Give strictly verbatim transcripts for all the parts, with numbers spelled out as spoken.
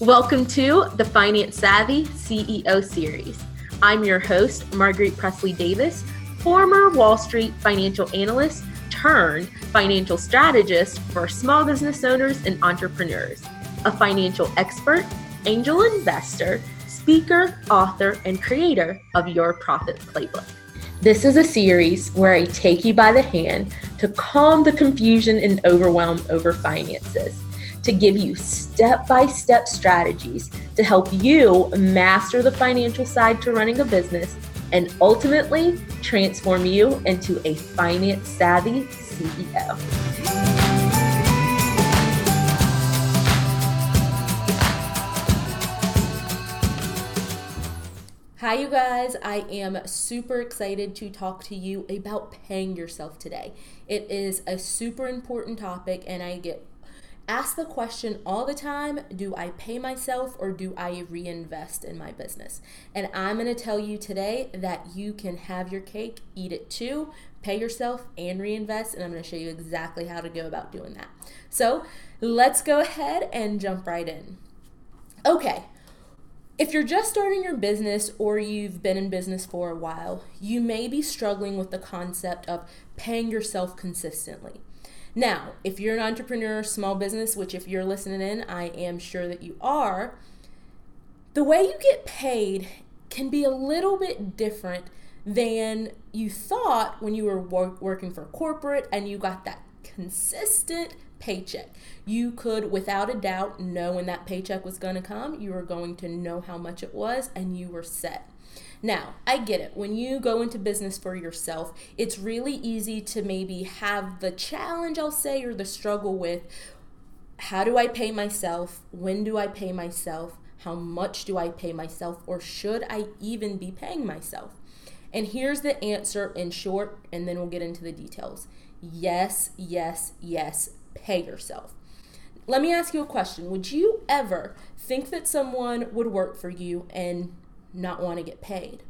Welcome to the Finance Savvy C E O Series. I'm your host, Marguerite Presley Davis, former Wall Street financial analyst turned financial strategist for small business owners and entrepreneurs, a financial expert, angel investor, speaker, author, and creator of Your Profit Playbook. This is a series where I take you by the hand to calm the confusion and overwhelm over finances, to give you step-by-step strategies to help you master the financial side to running a business and ultimately transform you into a finance-savvy C E O. Hi, you guys. I am super excited to talk to you about paying yourself today. It is a super important topic, and I get asked the question all the time, do I pay myself or do I reinvest in my business? And I'm going to tell you today that you can have your cake, eat it too, pay yourself and reinvest, and I'm going to show you exactly how to go about doing that. So let's go ahead and jump right in. Okay. If you're just starting your business or you've been in business for a while, you may be struggling with the concept of paying yourself consistently. Now, if you're an entrepreneur, small business, which if you're listening in, I am sure that you are, the way you get paid can be a little bit different than you thought when you were wor- working for corporate and you got that consistent paycheck. You could, without a doubt, know when that paycheck was going to come. You were going to know how much it was, and you were set. Now, I get it. When you go into business for yourself, it's really easy to maybe have the challenge, I'll say, or the struggle with, how do I pay myself? When do I pay myself? How much do I pay myself? Or should I even be paying myself? And here's the answer in short, and then we'll get into the details. Yes, yes, yes. Pay yourself. Let me ask you a question. Would you ever think that someone would work for you and not want to get paid?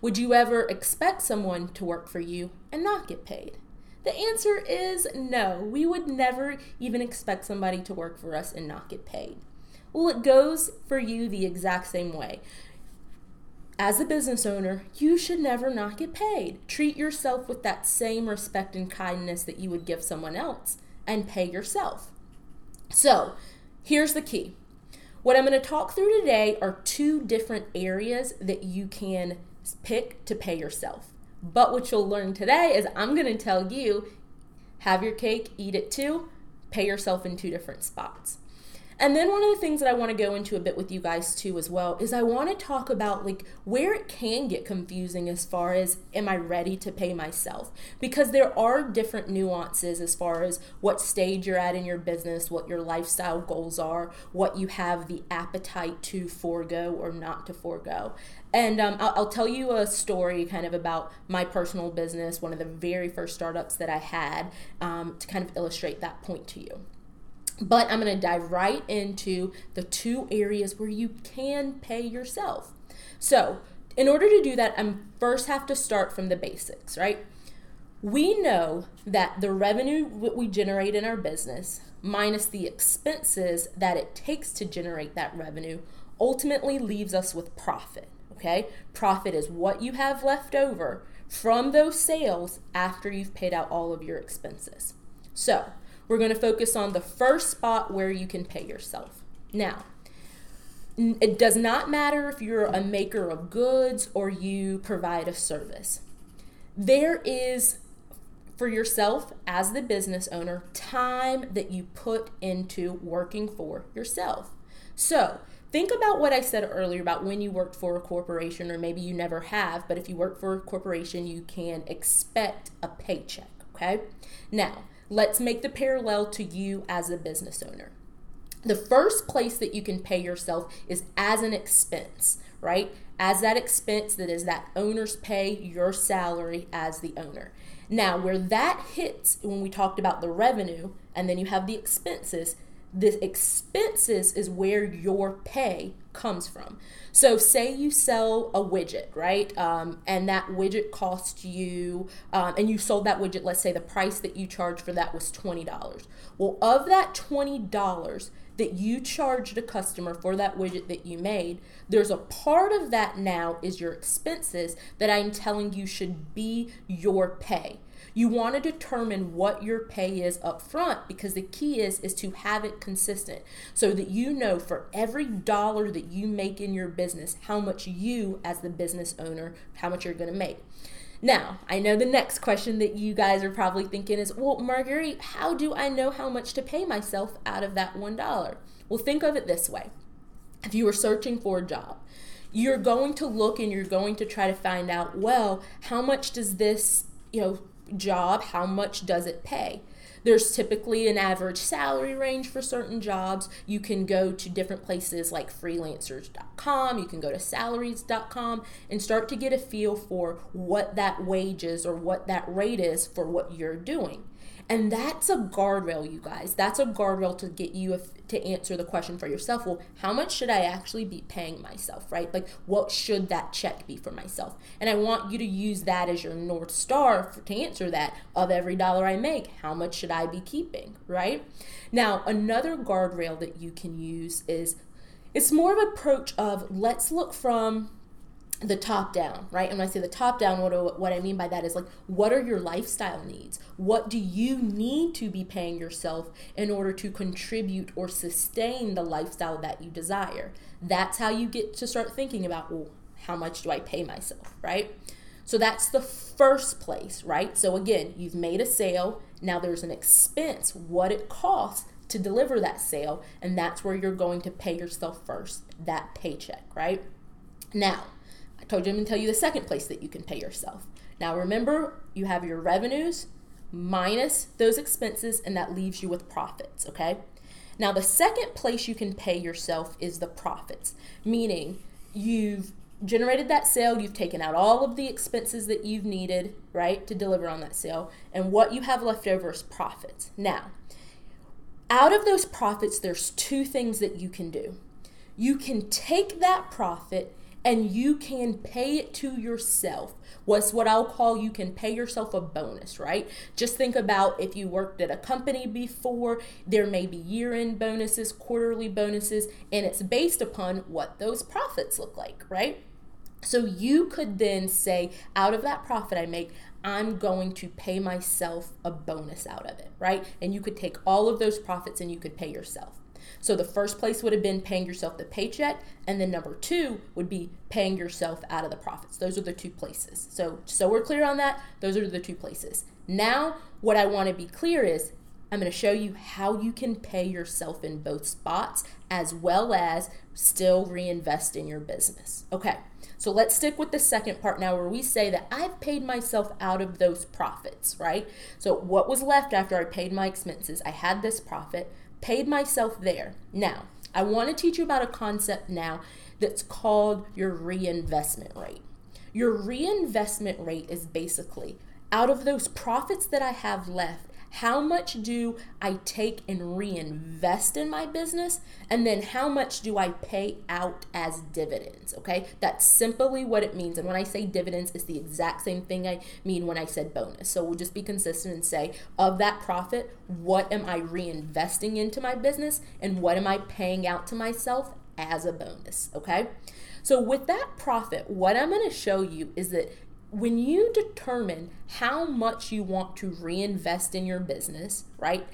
Would you ever expect someone to work for you and not get paid? The answer is no. We would never even expect somebody to work for us and not get paid. Well, it goes for you the exact same way. As a business owner, you should never not get paid. Treat yourself with that same respect and kindness that you would give someone else, and pay yourself. So here's the key. What I'm going to talk through today are two different areas that you can pick to pay yourself. But what you'll learn today is I'm going to tell you, have your cake, eat it too, pay yourself in two different spots. And then one of the things that I want to go into a bit with you guys too as well is I want to talk about like where it can get confusing as far as am I ready to pay myself? Because there are different nuances as far as what stage you're at in your business, what your lifestyle goals are, what you have the appetite to forego or not to forego. And um, I'll, I'll tell you a story kind of about my personal business, one of the very first startups that I had um, to kind of illustrate that point to you. But I'm going to dive right into the two areas where you can pay yourself. So in order to do that, I first have to start from the basics, right? We know that the revenue we generate in our business minus the expenses that it takes to generate that revenue ultimately leaves us with profit, okay? Profit is what you have left over from those sales after you've paid out all of your expenses. So we're going to focus on the first spot where you can pay yourself. Now, it does not matter if you're a maker of goods or you provide a service. There is, for yourself as the business owner, time that you put into working for yourself. So think about what I said earlier about when you worked for a corporation, or maybe you never have, but if you work for a corporation, you can expect a paycheck, okay? Now, let's make the parallel to you as a business owner. The first place that you can pay yourself is as an expense, right? As that expense that is that owner's pay, your salary as the owner. Now, where that hits, when we talked about the revenue, and then you have the expenses, the expenses is where your pay comes from. So say you sell a widget, right? Um, and that widget cost you, um, and you sold that widget, let's say the price that you charged for that was twenty dollars. Well, of that twenty dollars that you charged a customer for that widget that you made, there's a part of that now is your expenses that I'm telling you should be your pay. You want to determine what your pay is up front, because the key is, is to have it consistent so that you know for every dollar that you make in your business, how much you as the business owner, how much you're going to make. Now, I know the next question that you guys are probably thinking is, well, Marguerite, how do I know how much to pay myself out of that one dollar? Well, think of it this way. If you were searching for a job, you're going to look and you're going to try to find out, well, how much does this, you know, job, how much does it pay? There's typically an average salary range for certain jobs. You can go to different places like freelancers dot com, you can go to salaries dot com and start to get a feel for what that wage is or what that rate is for what you're doing. And that's a guardrail, you guys. That's a guardrail to get you if, to answer the question for yourself. Well, how much should I actually be paying myself, right? Like, what should that check be for myself? And I want you to use that as your North Star for, to answer that. Of every dollar I make, how much should I be keeping, right? Now, another guardrail that you can use is, it's more of an approach of, let's look from the top down, right? And when I say the top down, what, do, what I mean by that is, like, what are your lifestyle needs? What do you need to be paying yourself in order to contribute or sustain the lifestyle that you desire? That's how you get to start thinking about, well, how much do I pay myself, right? So that's the first place, right? So again, you've made a sale. Now there's an expense, what it costs to deliver that sale. And that's where you're going to pay yourself first, that paycheck, right? Now, I told you I'm going to tell you the second place that you can pay yourself. Now remember, you have your revenues minus those expenses, and that leaves you with profits, okay? Now the second place you can pay yourself is the profits, meaning you've generated that sale, you've taken out all of the expenses that you've needed, right, to deliver on that sale, and what you have left over is profits. Now, out of those profits, there's two things that you can do. You can take that profit and you can pay it to yourself. What's what I'll call, you can pay yourself a bonus, right? Just think about if you worked at a company before, there may be year-end bonuses, quarterly bonuses, and it's based upon what those profits look like, right? So you could then say, out of that profit I make, I'm going to pay myself a bonus out of it, right? And you could take all of those profits and you could pay yourself. So the first place would have been paying yourself the paycheck, and then number two would be paying yourself out of the profits. Those are the two places. So, so we're clear on that. Those are the two places. Now, what I want to be clear is, I'm going to show you how you can pay yourself in both spots as well as still reinvest in your business. Okay, so let's stick with the second part now, where we say that I've paid myself out of those profits, right? So what was left after I paid my expenses? I had this profit, paid myself there. Now, I want to teach you about a concept now that's called your reinvestment rate. Your reinvestment rate is basically, out of those profits that I have left, how much do I take and reinvest in my business? And then how much do I pay out as dividends? Okay, that's simply what it means. And when I say dividends, it's the exact same thing I mean when I said bonus. So we'll just be consistent and say, of that profit, what am I reinvesting into my business? And what am I paying out to myself as a bonus? Okay, so with that profit, what I'm going to show you is that when you determine how much you want to reinvest in your business, right,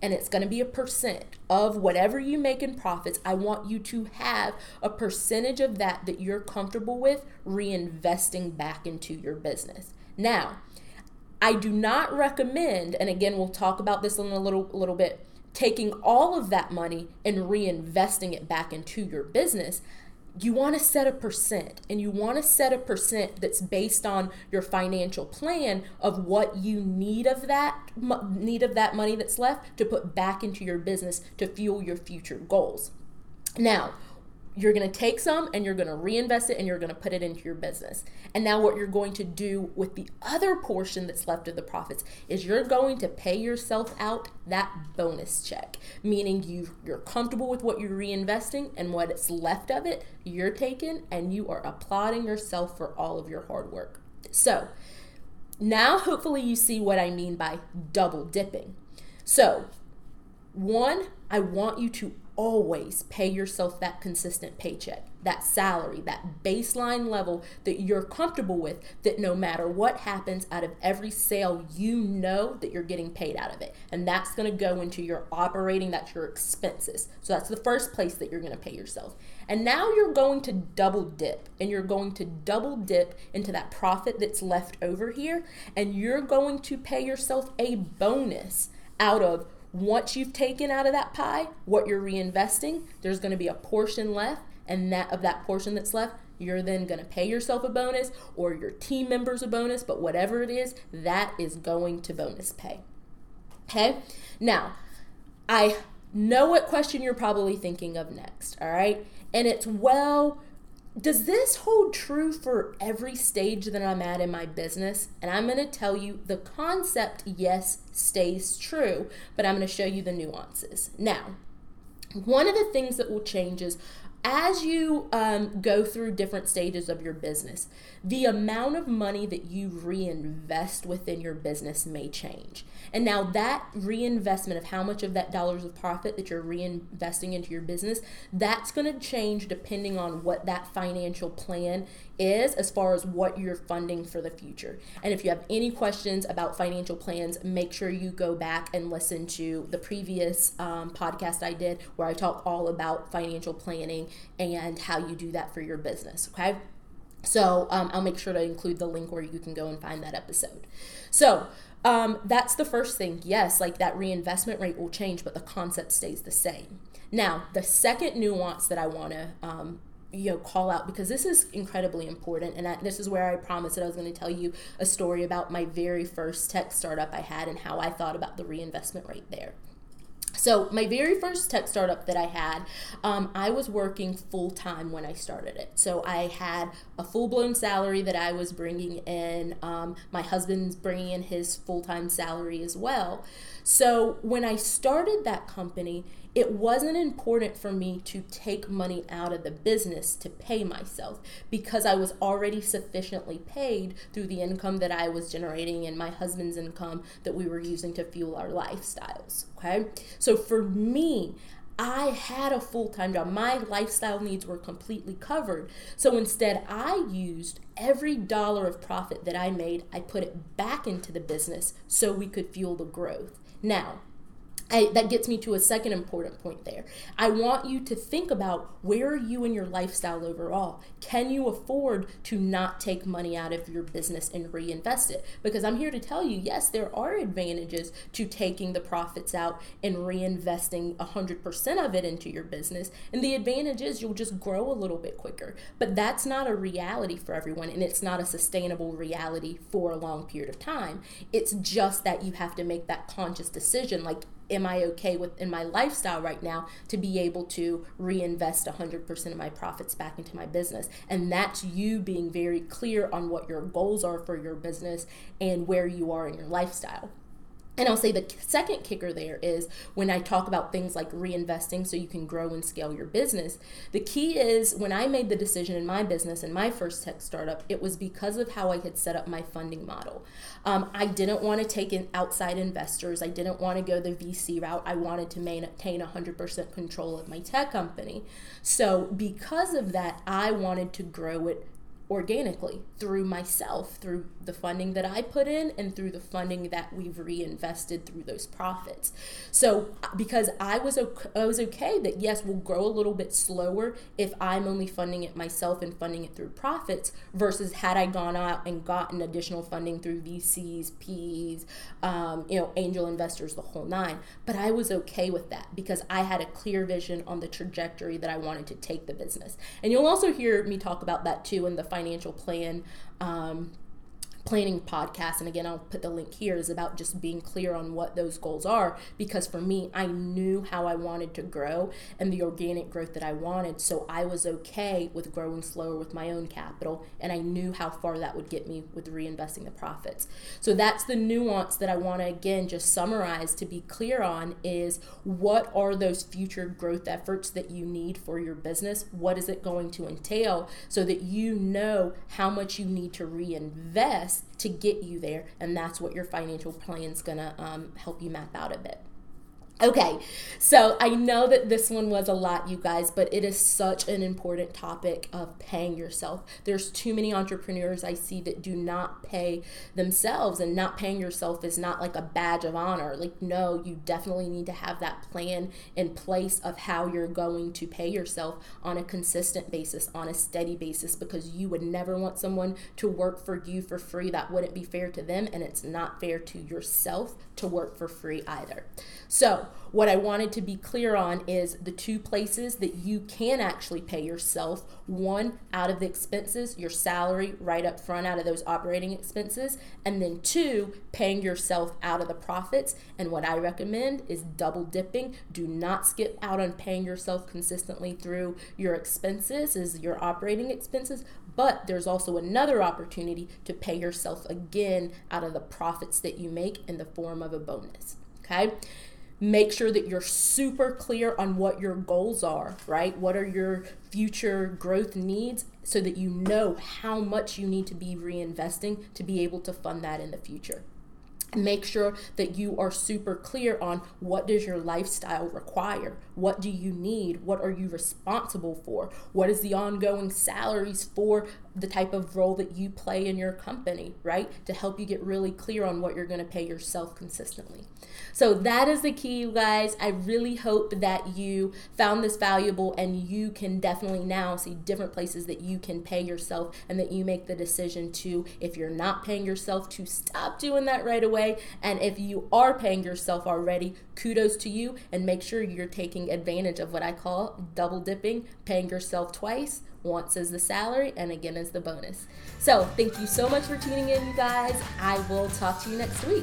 and it's going to be a percent of whatever you make in profits, I want you to have a percentage of that that you're comfortable with reinvesting back into your business. Now, I do not recommend, and again, we'll talk about this in a little, little bit, taking all of that money and reinvesting it back into your business. You want to set a percent, and you want to set a percent that's based on your financial plan of what you need of that need of that money that's left to put back into your business to fuel your future goals. Now, you're going to take some and you're going to reinvest it and you're going to put it into your business. And now what you're going to do with the other portion that's left of the profits is you're going to pay yourself out that bonus check, meaning you, you're comfortable with what you're reinvesting, and what it's left of it, you're taking and you are applauding yourself for all of your hard work. So now hopefully you see what I mean by double dipping. So one, I want you to always pay yourself that consistent paycheck, that salary, that baseline level that you're comfortable with, that no matter what happens out of every sale, you know that you're getting paid out of it. And that's going to go into your operating, that's your expenses. So that's the first place that you're going to pay yourself. And now you're going to double dip, and you're going to double dip into that profit that's left over here. And you're going to pay yourself a bonus out of, once you've taken out of that pie what you're reinvesting, there's going to be a portion left, and that of that portion that's left, you're then going to pay yourself a bonus, or your team members a bonus, but whatever it is, that is going to bonus pay. Okay? Now, I know what question you're probably thinking of next, all right? And it's, well, does this hold true for every stage that I'm at in my business? And I'm going to tell you the concept, yes, stays true, but I'm going to show you the nuances. Now, one of the things that will change is as you um, go through different stages of your business, the amount of money that you reinvest within your business may change. And now that reinvestment of how much of that dollars of profit that you're reinvesting into your business, that's going to change depending on what that financial plan is as far as what you're funding for the future. And if you have any questions about financial plans, make sure you go back and listen to the previous um, podcast I did where I talk all about financial planning and how you do that for your business, okay? So um, I'll make sure to include the link where you can go and find that episode. So um, that's the first thing. Yes, like that reinvestment rate will change, but the concept stays the same. Now, the second nuance that I want to um, you know, call out, because this is incredibly important, and I, this is where I promised that I was going to tell you a story about my very first tech startup I had and how I thought about the reinvestment rate there. So my very first tech startup that I had, um, I was working full-time when I started it. So I had a full-blown salary that I was bringing in. Um, my husband's bringing in his full-time salary as well. So when I started that company, it wasn't important for me to take money out of the business to pay myself because I was already sufficiently paid through the income that I was generating and my husband's income that we were using to fuel our lifestyles, okay? So for me, I had a full-time job. My lifestyle needs were completely covered. So instead, I used every dollar of profit that I made, I put it back into the business so we could fuel the growth. Now, I, that gets me to a second important point there. I want you to think about, where are you in your lifestyle overall? Can you afford to not take money out of your business and reinvest it? Because I'm here to tell you, yes, there are advantages to taking the profits out and reinvesting one hundred percent of it into your business. And the advantage is you'll just grow a little bit quicker. But that's not a reality for everyone, and it's not a sustainable reality for a long period of time. It's just that you have to make that conscious decision, like, am I okay with in my lifestyle right now to be able to reinvest one hundred percent of my profits back into my business? And that's you being very clear on what your goals are for your business and where you are in your lifestyle. And I'll say the second kicker there is when I talk about things like reinvesting so you can grow and scale your business, the key is when I made the decision in my business, in my first tech startup, it was because of how I had set up my funding model. Um, I didn't want to take in outside investors. I didn't want to go the V C route. I wanted to maintain one hundred percent control of my tech company. So because of that, I wanted to grow it organically through myself, through the funding that I put in and through the funding that we've reinvested through those profits. So because I was okay, I was okay that yes, we'll grow a little bit slower if I'm only funding it myself and funding it through profits versus had I gone out and gotten additional funding through V Cs, P Es, um, you know, angel investors, the whole nine. But I was okay with that because I had a clear vision on the trajectory that I wanted to take the business. And you'll also hear me talk about that too in the financial plan um, planning podcast, and again, I'll put the link here, is about just being clear on what those goals are, because for me, I knew how I wanted to grow and the organic growth that I wanted, so I was okay with growing slower with my own capital, and I knew how far that would get me with reinvesting the profits. So that's the nuance that I want to, again, just summarize to be clear on, is what are those future growth efforts that you need for your business? What is it going to entail so that you know how much you need to reinvest to get you there? And that's what your financial plan is going to um, help you map out a bit. Okay, so I know that this one was a lot, you guys, but it is such an important topic of paying yourself. There's too many entrepreneurs I see that do not pay themselves, and not paying yourself is not like a badge of honor. Like, no, you definitely need to have that plan in place of how you're going to pay yourself on a consistent basis, on a steady basis, because you would never want someone to work for you for free. That wouldn't be fair to them, and it's not fair to yourself to work for free either. So what I wanted to be clear on is the two places that you can actually pay yourself. One, out of the expenses, your salary right up front out of those operating expenses. And then two, paying yourself out of the profits. And what I recommend is double dipping. Do not skip out on paying yourself consistently through your expenses, is your operating expenses. But there's also another opportunity to pay yourself again out of the profits that you make in the form of a bonus, okay? Make sure that you're super clear on what your goals are, right? What are your future growth needs so that you know how much you need to be reinvesting to be able to fund that in the future. Make sure that you are super clear on what does your lifestyle require? What do you need? What are you responsible for? What is the ongoing salaries for the type of role that you play in your company, right? To help you get really clear on what you're going to pay yourself consistently. So that is the key, you guys. I really hope that you found this valuable and you can definitely now see different places that you can pay yourself and that you make the decision to, if you're not paying yourself, to stop doing that right away. And if you are paying yourself already, kudos to you, and make sure you're taking advantage of what I call double dipping, paying yourself twice, once as the salary and again as the bonus. So thank you so much for tuning in, you guys. I will talk to you next week.